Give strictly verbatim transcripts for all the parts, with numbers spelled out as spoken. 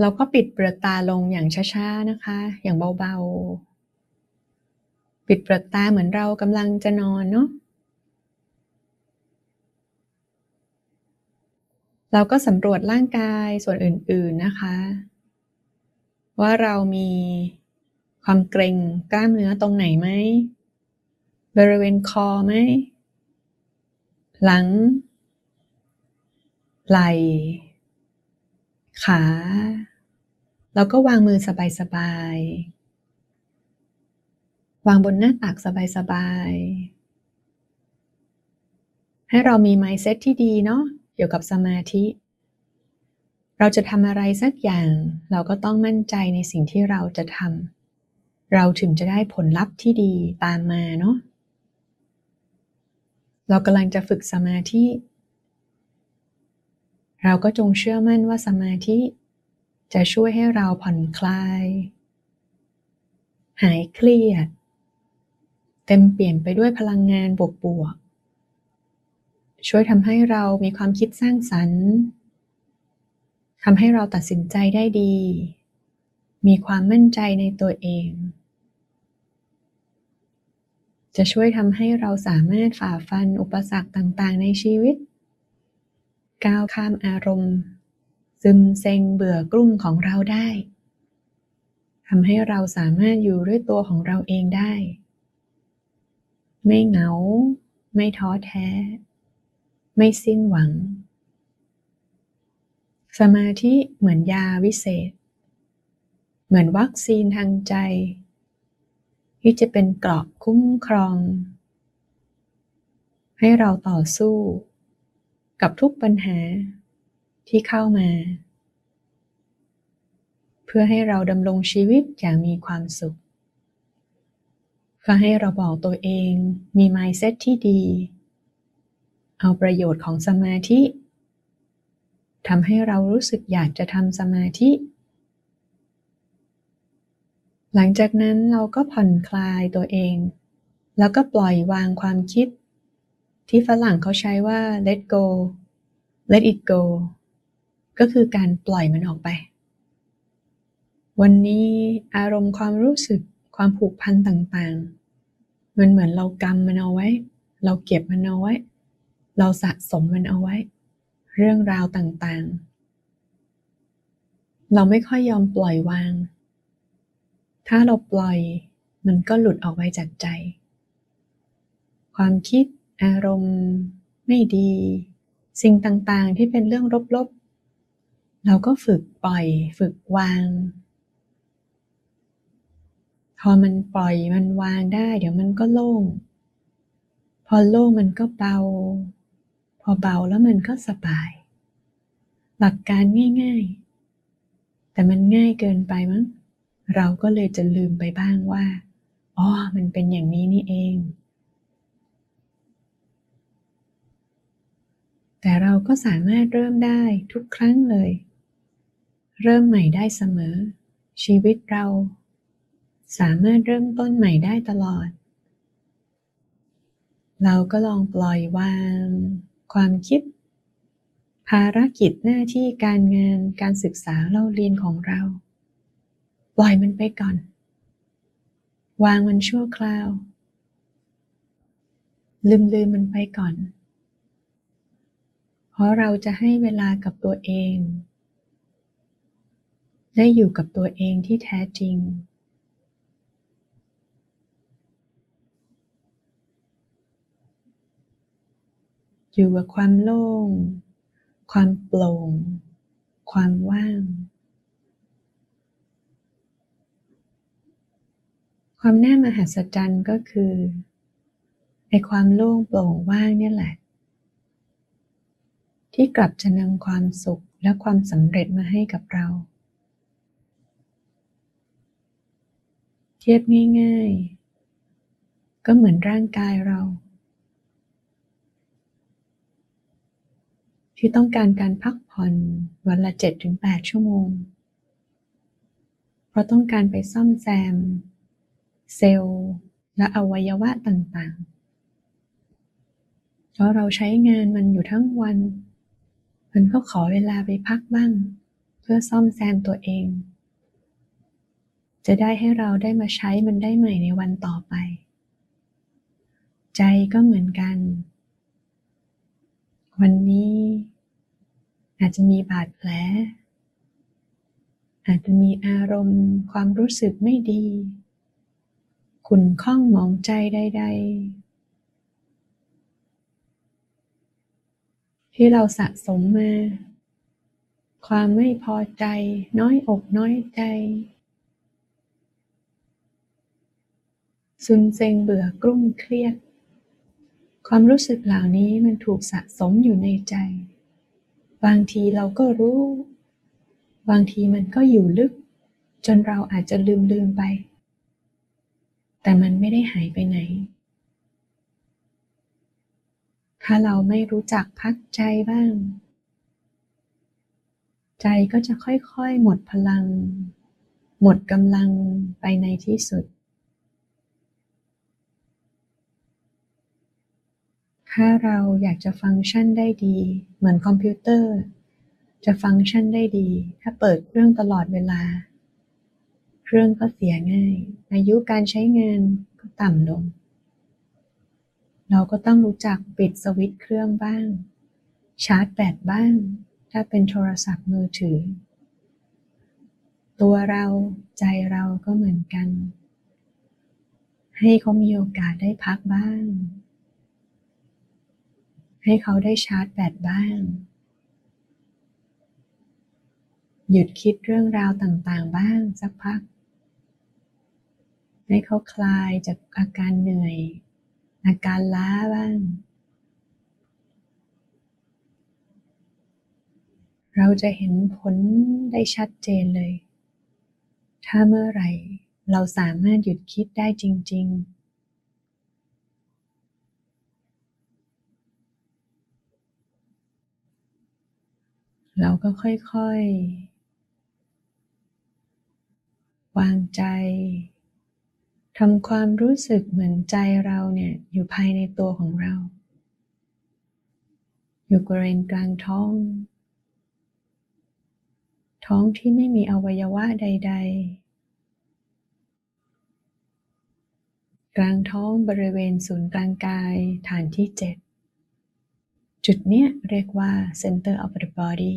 แล้วก็ปิดเปลือกตาลงอย่างช้าๆนะคะอย่างเบาๆปิดเปลือกตาเหมือนเรากำลังจะนอนเนาะเราก็สำรวจร่างกายส่วนอื่นๆนะคะว่าเรามีความเกร็งกล้ามเนื้อตรงไหนไหมบริเวณคอไหมหลังไหล่ขาแล้วก็วางมือสบายๆวางบนหน้าตักสบายๆให้เรามี mindset ที่ดีเนาะเกี่ยวกับสมาธิเราจะทำอะไรสักอย่างเราก็ต้องมั่นใจในสิ่งที่เราจะทำเราถึงจะได้ผลลัพธ์ที่ดีตามมาเนาะเรากำลังจะฝึกสมาธิเราก็จงเชื่อมั่นว่าสมาธิจะช่วยให้เราผ่อนคลายหายเครียดเต็มเปี่ยมไปด้วยพลังงานบวกๆช่วยทำให้เรามีความคิดสร้างสรรค์ทำให้เราตัดสินใจได้ดีมีความมั่นใจในตัวเองจะช่วยทำให้เราสามารถฝ่าฟันอุปสรรคต่างๆในชีวิตก้าวข้ามอารมณ์ซึมเซ็งเบื่อกลุ่มของเราได้ทำให้เราสามารถอยู่ด้วยตัวของเราเองได้ไม่เหงาไม่ท้อแท้ไม่สิ้นหวังสมาธิเหมือนยาวิเศษเหมือนวัคซีนทางใจที่จะเป็นเกราะคุ้มครองให้เราต่อสู้กับทุกปัญหาที่เข้ามาเพื่อให้เราดำรงชีวิตอย่างมีความสุขก็ให้เราบอกตัวเองมี mindset ที่ดีเอาประโยชน์ของสมาธิทำให้เรารู้สึกอยากจะทำสมาธิหลังจากนั้นเราก็ผ่อนคลายตัวเองแล้วก็ปล่อยวางความคิดที่ฝรั่งเขาใช้ว่า let go let it go ก็คือการปล่อยมันออกไปวันนี้อารมณ์ความรู้สึกความผูกพันต่างๆมันเหมือนเรากำมันเอาไว้เราเก็บมันเอาไว้เราสะสมมันเอาไว้เรื่องราวต่างๆเราไม่ค่อยยอมปล่อยวางถ้าเราปล่อยมันก็หลุดออกไปจากใจความคิดอารมณ์ไม่ดีสิ่งต่างๆที่เป็นเรื่องลบๆเราก็ฝึกปล่อยฝึกวางพอมันปล่อยมันวางได้เดี๋ยวมันก็โล่งพอโล่งมันก็เบาพอเบาแล้วมันก็สบายหลักการง่ายๆแต่มันง่ายเกินไปมั้งเราก็เลยจะลืมไปบ้างว่าอ๋อมันเป็นอย่างนี้นี่เองแต่เราก็สามารถเริ่มได้ทุกครั้งเลยเริ่มใหม่ได้เสมอชีวิตเราสามารถเริ่มต้นใหม่ได้ตลอดเราก็ลองปล่อยวางความคิดภารกิจหน้าที่การงานการศึกษาเล่าเรียนของเราปล่อยมันไปก่อนวางมันชั่วคราวลืมลืมมันไปก่อนเพราะเราจะให้เวลากับตัวเองได้อยู่กับตัวเองที่แท้จริงอยู่กับความโล่งความโปร่งความว่างความน่ามหัศจรรย์ก็คือไอ้ความโล่งโปร่งว่างเนี่ยแหละที่กลับจะนำความสุขและความสำเร็จมาให้กับเราเทียบง่ายๆก็เหมือนร่างกายเราที่ต้องการการพักผ่อนวันละ เจ็ดถึงแปด ชั่วโมงเพราะต้องการไปซ่อมแซมเซลล์และอวัยวะต่างๆเพราะเราใช้งานมันอยู่ทั้งวันมันก็ขอเวลาไปพักบ้าง พื่อซ่อมแซมตัวเองจะได้ให้เราได้มาใช้มันได้ใหม่ในวันต่อไปใจก็เหมือนกันวันนี้อาจจะมีบาดแผลอาจจะมีอารมณ์ความรู้สึกไม่ดีขุ่นข้องหมองใจใดๆที่เราสะสมมาความไม่พอใจน้อยอกน้อยใจซึมเซ็งเบื่อกลุ้มเครียดความรู้สึกเหล่านี้มันถูกสะสมอยู่ในใจบางทีเราก็รู้บางทีมันก็อยู่ลึกจนเราอาจจะลืมลืมไปแต่มันไม่ได้หายไปไหนถ้าเราไม่รู้จักพักใจบ้างใจก็จะค่อยๆหมดพลังหมดกำลังไปในที่สุดถ้าเราอยากจะฟังก์ชันได้ดีเหมือนคอมพิวเตอร์จะฟังก์ชันได้ดีถ้าเปิดเครื่องตลอดเวลาเครื่องก็เสียง่ายอายุการใช้งานก็ต่ำลงเราก็ต้องรู้จักปิดสวิตช์เครื่องบ้างชาร์จแบตบ้างถ้าเป็นโทรศัพท์มือถือตัวเราใจเราก็เหมือนกันให้เขามีโอกาสได้พักบ้างให้เขาได้ชาร์จแบตบ้างหยุดคิดเรื่องราวต่างๆบ้างสักพักให้เขาคลายจากอาการเหนื่อยอาการล้าบ้างเราจะเห็นผลได้ชัดเจนเลยถ้าเมื่อไหร่เราสามารถหยุดคิดได้จริงๆเราก็ค่อยๆวางใจทำความรู้สึกเหมือนใจเราเนี่ยอยู่ภายในตัวของเราอยู่บริเวณกลางท้องท้องที่ไม่มีอวัยวะใดๆกลางท้องบริเวณศูนย์กลางกายฐานที่เจ็ดจุดนี้เรียกว่า center of the body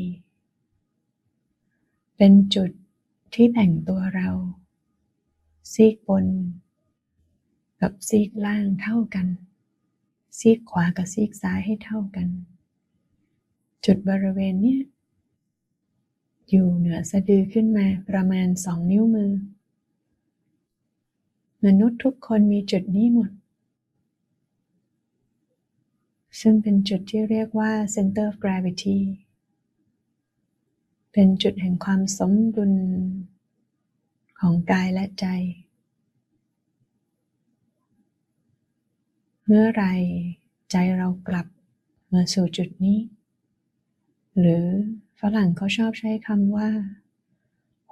เป็นจุดที่แบ่งตัวเราซีกบนกับซีกล่างเท่ากันซีกขวากับซีกซ้ายให้เท่ากันจุดบริเวณนี้อยู่เหนือสะดือขึ้นมาประมาณสองนิ้วมือมนุษย์ทุกคนมีจุดนี้หมดซึ่งเป็นจุดที่เรียกว่า center of gravity เป็นจุดแห่งความสมดุลของกายและใจเมื่อไรใจเรากลับมาสู่จุดนี้หรือฝรั่งเขาชอบใช้คำว่า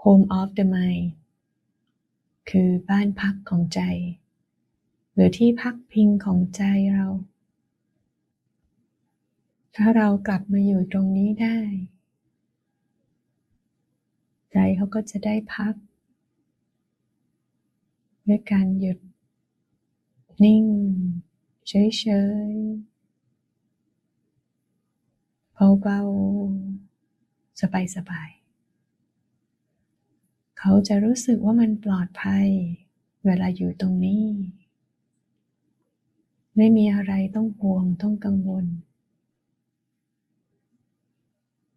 home of the mind คือบ้านพักของใจหรือที่พักพิงของใจเราถ้าเรากลับมาอยู่ตรงนี้ได้ใจเขาก็จะได้พักด้วยการหยุดนิ่งเฉยๆเบาๆสบายๆเขาจะรู้สึกว่ามันปลอดภัยเวลาอยู่ตรงนี้ไม่มีอะไรต้องห่วงต้องกังวล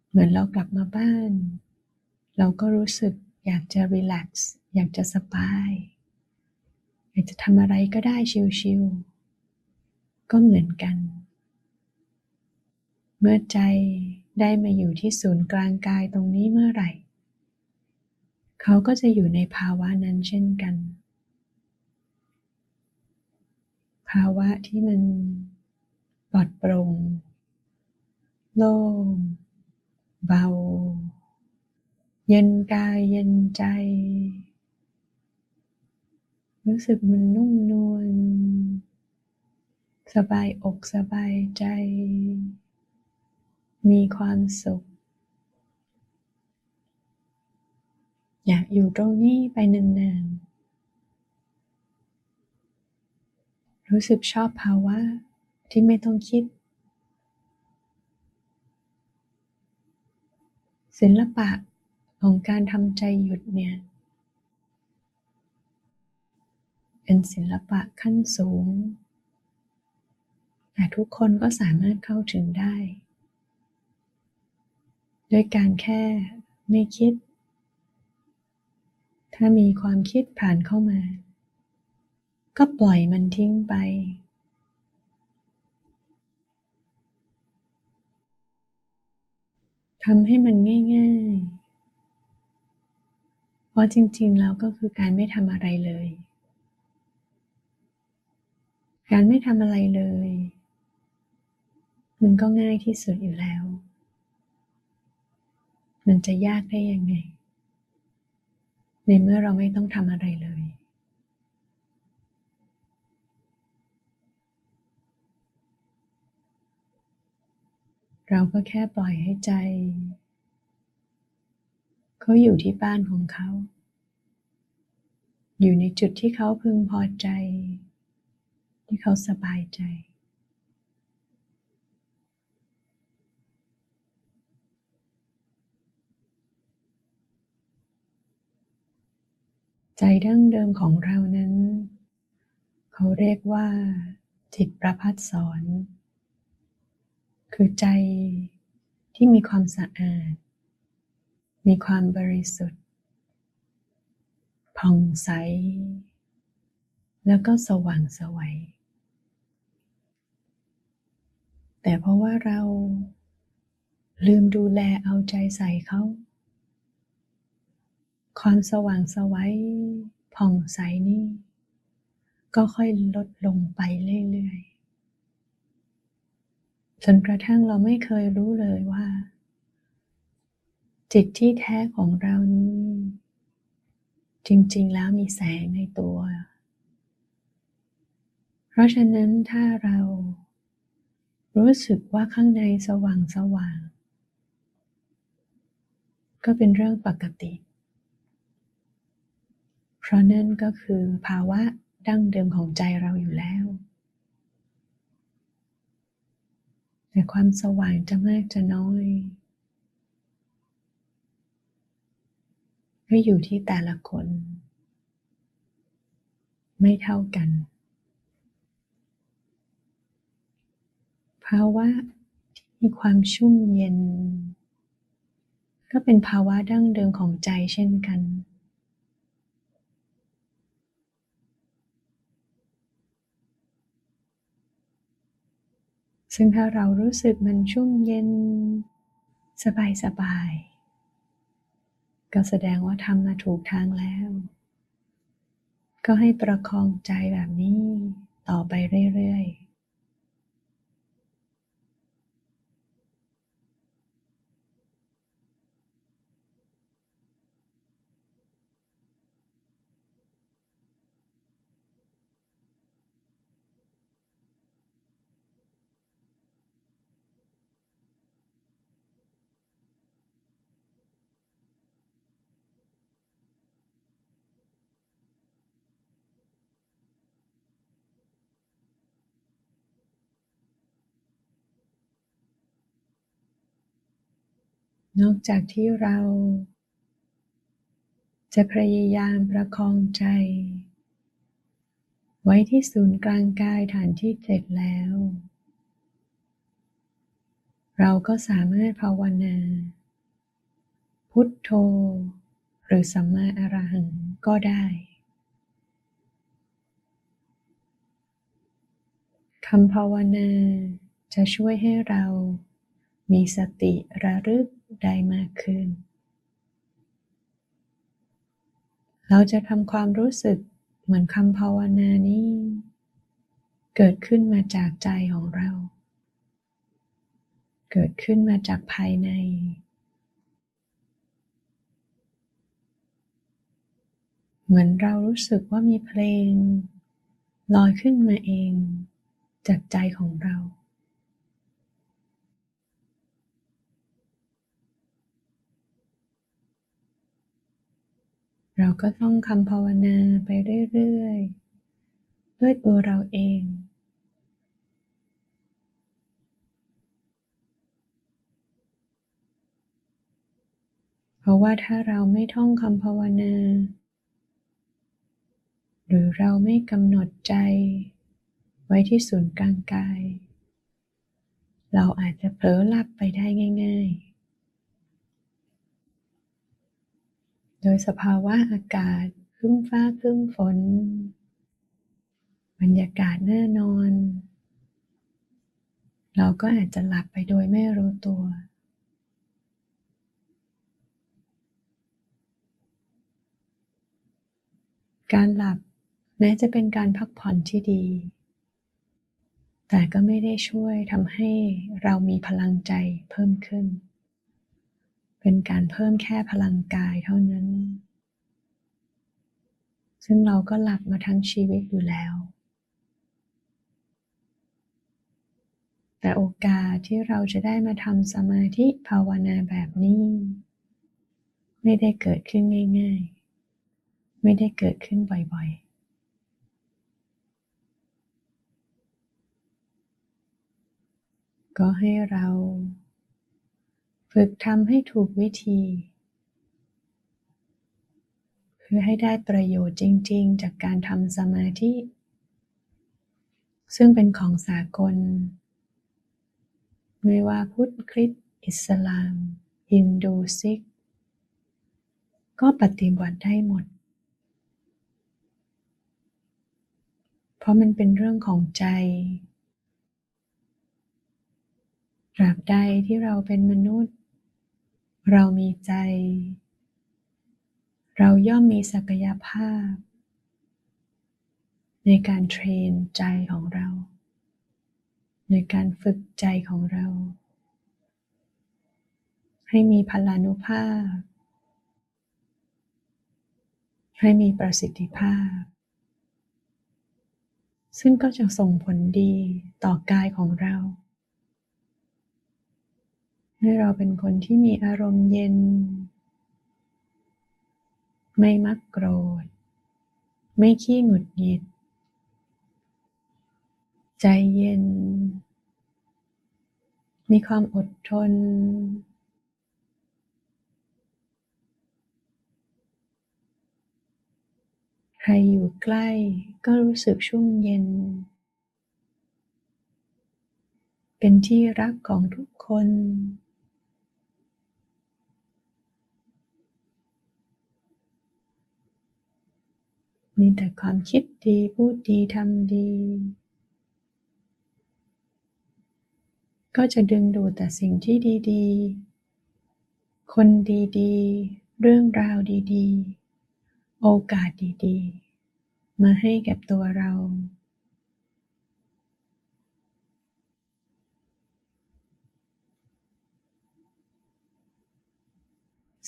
เหมือนเรากลับมาบ้านเราก็รู้สึกอยากจะรีแลกซ์อยากจะสบายอยากจะทำอะไรก็ได้ชิลๆก็เหมือนกันเมื่อใจได้มาอยู่ที่ศูนย์กลางกายตรงนี้เมื่อไหร่เขาก็จะอยู่ในภาวะนั้นเช่นกันภาวะที่มันปลอดโปร่งโล่งเบาเย็นกายเย็นใจรู้สึกมันนุ่มนวลสบายอกสบายใจมีความสุข อยากอยู่ตรงนี้ไปนานๆรู้สึกชอบภาวะที่ไม่ต้องคิดศิลปะของการทำใจหยุดเนี่ยเป็นศิลปะขั้นสูงแต่ทุกคนก็สามารถเข้าถึงได้ด้วยการแค่ไม่คิดถ้ามีความคิดผ่านเข้ามาก็ปล่อยมันทิ้งไปทำให้มันง่ายๆเพราะจริงๆแล้วก็คือการไม่ทำอะไรเลยการไม่ทำอะไรเลยมันก็ง่ายที่สุดอยู่แล้วมันจะยากได้ยังไงในเมื่อเราไม่ต้องทำอะไรเลยเราก็แค่ปล่อยให้ใจเขาอยู่ที่บ้านของเขาอยู่ในจุดที่เขาพึงพอใจที่เขาสบายใจใจดั้งเดิมของเรานั้นเขาเรียกว่าจิตประภัสสรคือใจที่มีความสะอาดมีความบริสุทธิ์ผ่องใสแล้วก็สว่างไสวแต่เพราะว่าเราลืมดูแลเอาใจใส่เขาความสว่างไสวผ่องใสนี่ก็ค่อยลดลงไปเรื่อยๆจนกระทั่งเราไม่เคยรู้เลยว่าจิตที่แท้ของเรานี่จริงๆแล้วมีแสงในตัวเพราะฉะนั้นถ้าเรารู้สึกว่าข้างในสว่างสว่างก็เป็นเรื่องปกติเพราะนั่นก็คือภาวะดั้งเดิมของใจเราอยู่แล้วแต่ความสว่างจะมากจะน้อยก็อยู่ที่แต่ละคนไม่เท่ากันภาวะที่มีความชุ่มเย็นก็เป็นภาวะดั้งเดิมของใจเช่นกันซึ่งถ้าเรารู้สึกมันชุ่มเย็นสบายสบายก็แสดงว่าทำมาถูกทางแล้วก็ให้ประคองใจแบบนี้ต่อไปเรื่อยๆนอกจากที่เราจะพยายามประคองใจไว้ที่ศูนย์กลางกายฐานที่เจ็ดแล้วเราก็สามารถภาวนาพุทโธหรือสัมมาอรหังก็ได้คำภาวนาจะช่วยให้เรามีสติระลึกได้มากขึ้นเราจะทำความรู้สึกเหมือนคำภาวนานี้เกิดขึ้นมาจากใจของเราเกิดขึ้นมาจากภายในเหมือนเรารู้สึกว่ามีเพลงลอยขึ้นมาเองจากใจของเรา เราก็ต้องคำภาวนาไปเรื่อยๆด้วยตัวเราเองเพราะว่าถ้าเราไม่ท่องคำภาวนาหรือเราไม่กำหนดใจไว้ที่ศูนย์กลางกายเราอาจจะเผลอหลับไปได้ง่ายๆโดยสภาวะอากาศครึ้มฟ้าครึ้มฝนบรรยากาศน่านอนเราก็อาจจะหลับไปโดยไม่รู้ตัวการหลับแม้จะเป็นการพักผ่อนที่ดีแต่ก็ไม่ได้ช่วยทำให้เรามีพลังใจเพิ่มขึ้นเป็นการเพิ่มแค่พลังกายเท่านั้นซึ่งเราก็หลับมาทั้งชีวิตอยู่แล้วแต่โอกาสที่เราจะได้มาทำสมาธิภาวนาแบบนี้ไม่ได้เกิดขึ้นง่ายๆไม่ได้เกิดขึ้นบ่อยๆก็ให้เราฝึกทำให้ถูกวิธีเพื่อให้ได้ประโยชน์จริงๆจากการทำสมาธิซึ่งเป็นของสากลไม่ว่าพุทธคริสต์อิสลามฮินดูซิกก็ปฏิบัติได้หมดเพราะมันเป็นเรื่องของใจตราบใดที่เราเป็นมนุษย์เรามีใจเราย่อมมีศักยภาพในการเทรนใจของเราในการฝึกใจของเราให้มีพลานุภาพให้มีประสิทธิภาพซึ่งก็จะส่งผลดีต่อกายของเราให้เราเป็นคนที่มีอารมณ์เย็นไม่มักโกรธไม่ขี้หงุดหงิดใจเย็นมีความอดทนใครอยู่ใกล้ก็รู้สึกชุ่มเย็นเป็นที่รักของทุกคนมีแต่ความคิดดีพูดดีทำดีก็จะดึงดูดแต่สิ่งที่ดีๆคนดีๆเรื่องราวดีๆโอกาสดีๆมาให้กับตัวเรา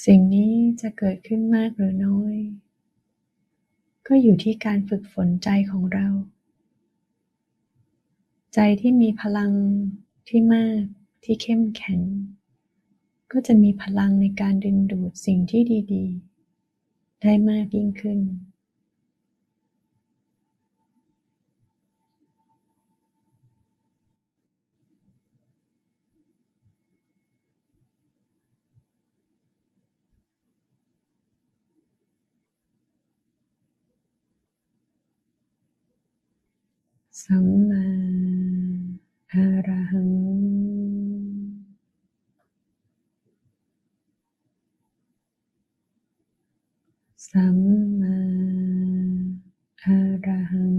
สิ่งนี้จะเกิดขึ้นมากหรือน้อยก็อยู่ที่การฝึกฝนใจของเราใจที่มีพลังที่มากที่เข้มแข็งก็จะมีพลังในการดึงดูดสิ่งที่ดีๆได้มากยิ่งขึ้นสัมมาอะระหังสัมมาอะระหัง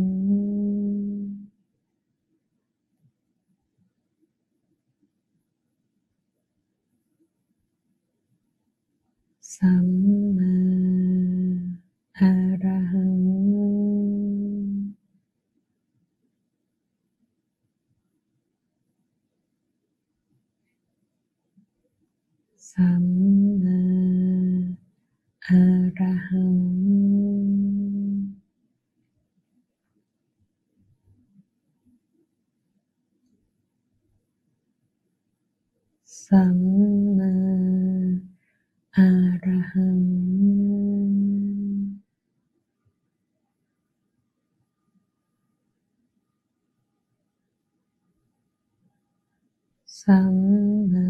สัมมาอะระหังสัมมาอะระหังสัมมาอะระหัง สัมมา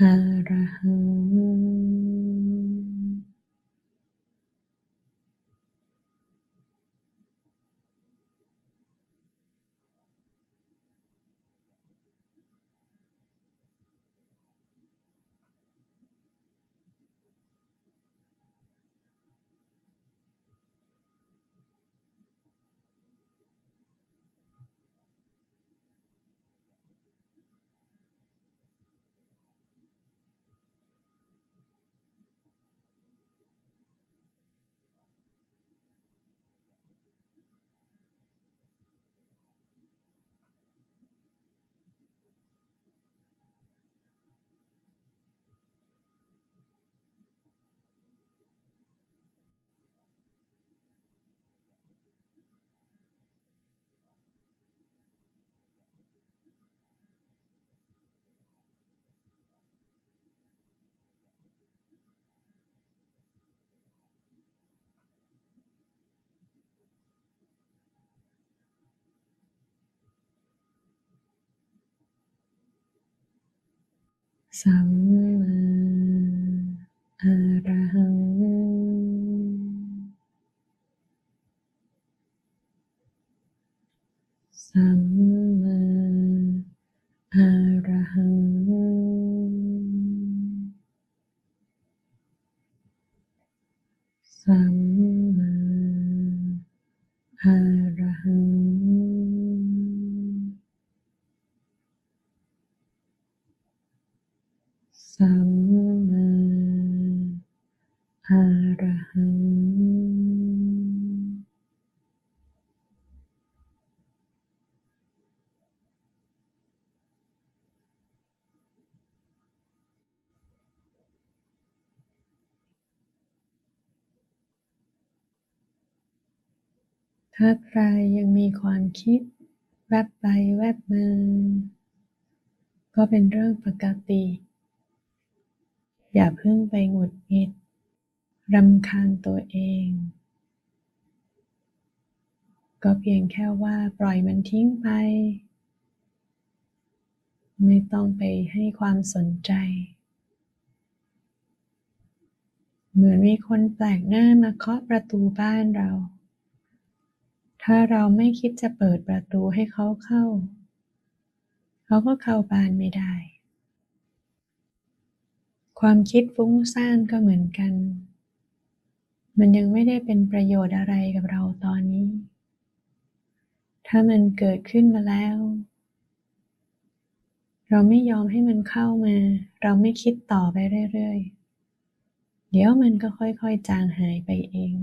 อะระหังสัมมาอะระหังสัมมาอะระหังสัมมาอะระหังสัมมาอะระหังถ้าใครยังมีความคิดแวบไปแวบมาก็เป็นเรื่องปกติอย่าเพิ่งไปหงุดหงิดรำคาญตัวเองก็เพียงแค่ว่าปล่อยมันทิ้งไปไม่ต้องไปให้ความสนใจเหมือนมีคนแปลกหน้ามาเคาะประตูบ้านเราถ้าเราไม่คิดจะเปิดประตูให้เขาเข้าเขาก็เข้าบ้านไม่ได้ความคิดฟุ้งซ่านก็เหมือนกันมันยังไม่ได้เป็นประโยชน์อะไรกับเราตอนนี้ถ้ามันเกิดขึ้นมาแล้วเราไม่ยอมให้มันเข้ามาเราไม่คิดต่อไปเรื่อยๆเดี๋ยวมันก็ค่อยๆจางหายไปเอง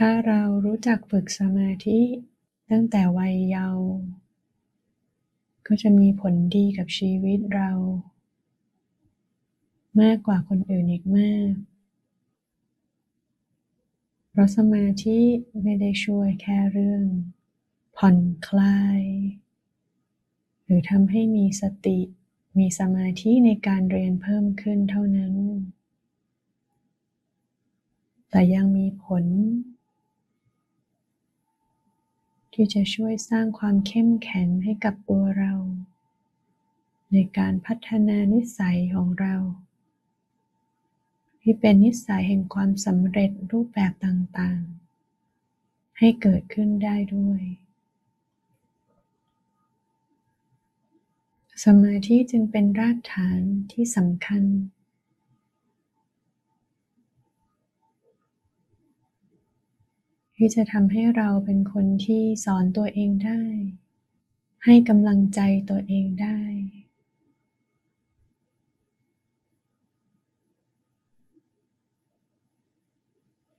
ถ้าเรารู้จักฝึกสมาธิตั้งแต่วัยเยาว์ก็จะมีผลดีกับชีวิตเรามากกว่าคนอื่นอีกมากเพราะสมาธิไม่ได้ช่วยแค่เรื่องผ่อนคลายหรือทำให้มีสติมีสมาธิในการเรียนเพิ่มขึ้นเท่านั้นแต่ยังมีผลที่จะช่วยสร้างความเข้มแข็งให้กับตัวเราในการพัฒนานิสัยของเราที่เป็นนิสัยแห่งความสำเร็จรูปแบบต่างๆให้เกิดขึ้นได้ด้วยสมาธิจึงเป็นรากฐานที่สำคัญที่จะทำให้เราเป็นคนที่สอนตัวเองได้ให้กำลังใจตัวเองได้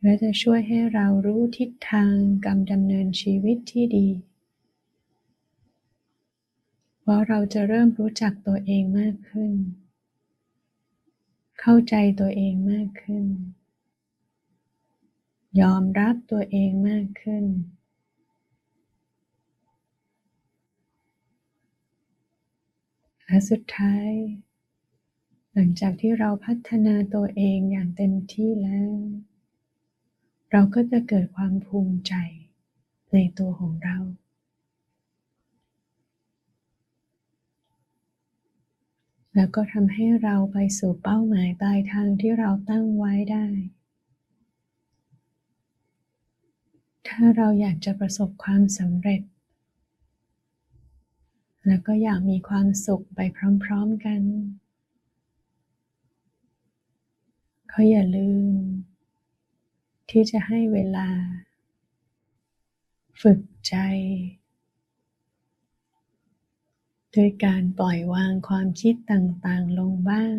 และจะช่วยให้เรารู้ทิศทางการดำเนินชีวิตที่ดีเพราะเราจะเริ่มรู้จักตัวเองมากขึ้นเข้าใจตัวเองมากขึ้นยอมรับตัวเองมากขึ้น และสุดท้ายหลังจากที่เราพัฒนาตัวเองอย่างเต็มที่แล้วเราก็จะเกิดความภูมิใจในตัวของเราแล้วก็ทำให้เราไปสู่เป้าหมายปลายทางที่เราตั้งไว้ได้ถ้าเราอยากจะประสบความสำเร็จแล้วก็อยากมีความสุขไปพร้อมๆกันก็อย่าลืมที่จะให้เวลาฝึกใจด้วยการปล่อยวางความคิดต่างๆลงบ้าง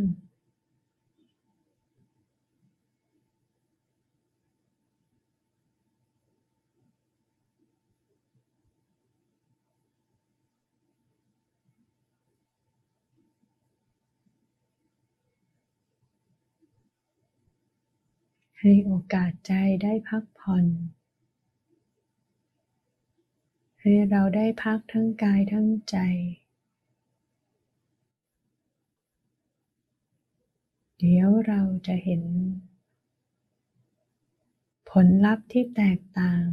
ให้โอกาสใจได้พักผ่อนให้เราได้พักทั้งกายทั้งใจเดี๋ยวเราจะเห็นผลลัพธ์ที่แตกต่าง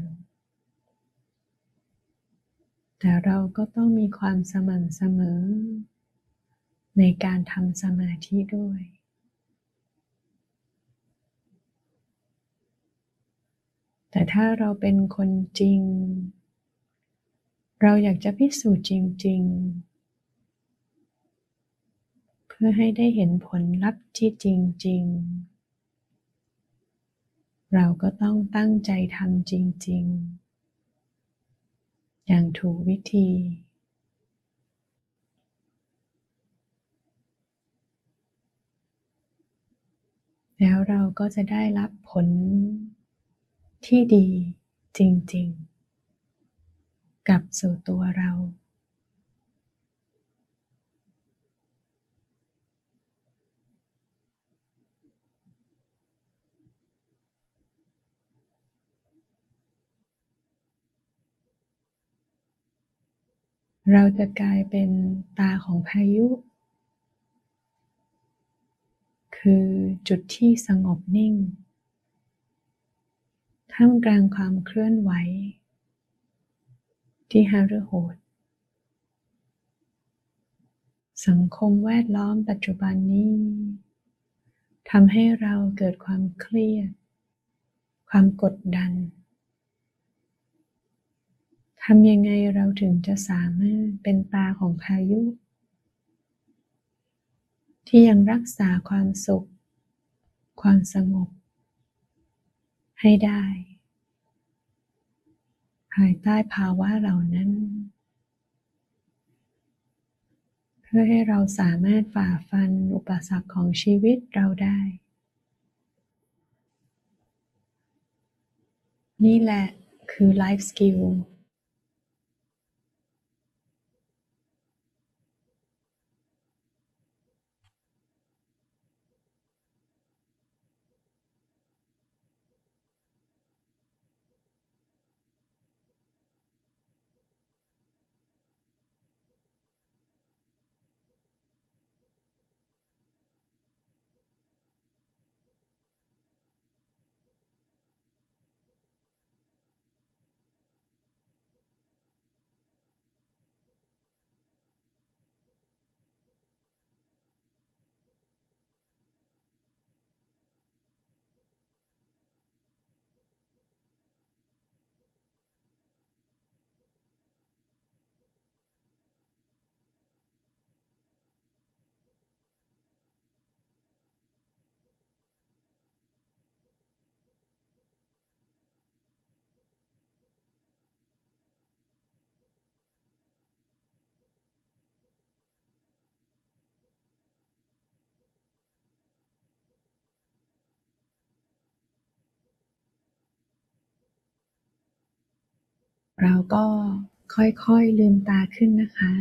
แต่เราก็ต้องมีความสม่ำเสมอในการทำสมาธิด้วยแต่ถ้าเราเป็นคนจริงเราอยากจะพิสูจน์จริงๆเพื่อให้ได้เห็นผลลัพธ์ที่จริงๆเราก็ต้องตั้งใจทำจริงๆอย่างถูกวิธีแล้วเราก็จะได้รับผลที่ดีจริงๆกลับสู่ตัวเราเราจะกลายเป็นตาของพายุคือจุดที่สงบนิ่งท่ามกลางความเคลื่อนไหวที่หฤโหดสังคมแวดล้อมปัจจุบันนี้ทำให้เราเกิดความเครียดความกดดันทำยังไงเราถึงจะสามารถเป็นตาของพายุที่ยังรักษาความสุขความสงบให้ได้ภายใต้ภาวะเหล่านั้นเพื่อให้เราสามารถฝ่าฟันอุปสรรคของชีวิตเราได้นี่แหละคือไลฟ์สกิลเราก็ค่อยๆลืมตาขึ้นนะคะ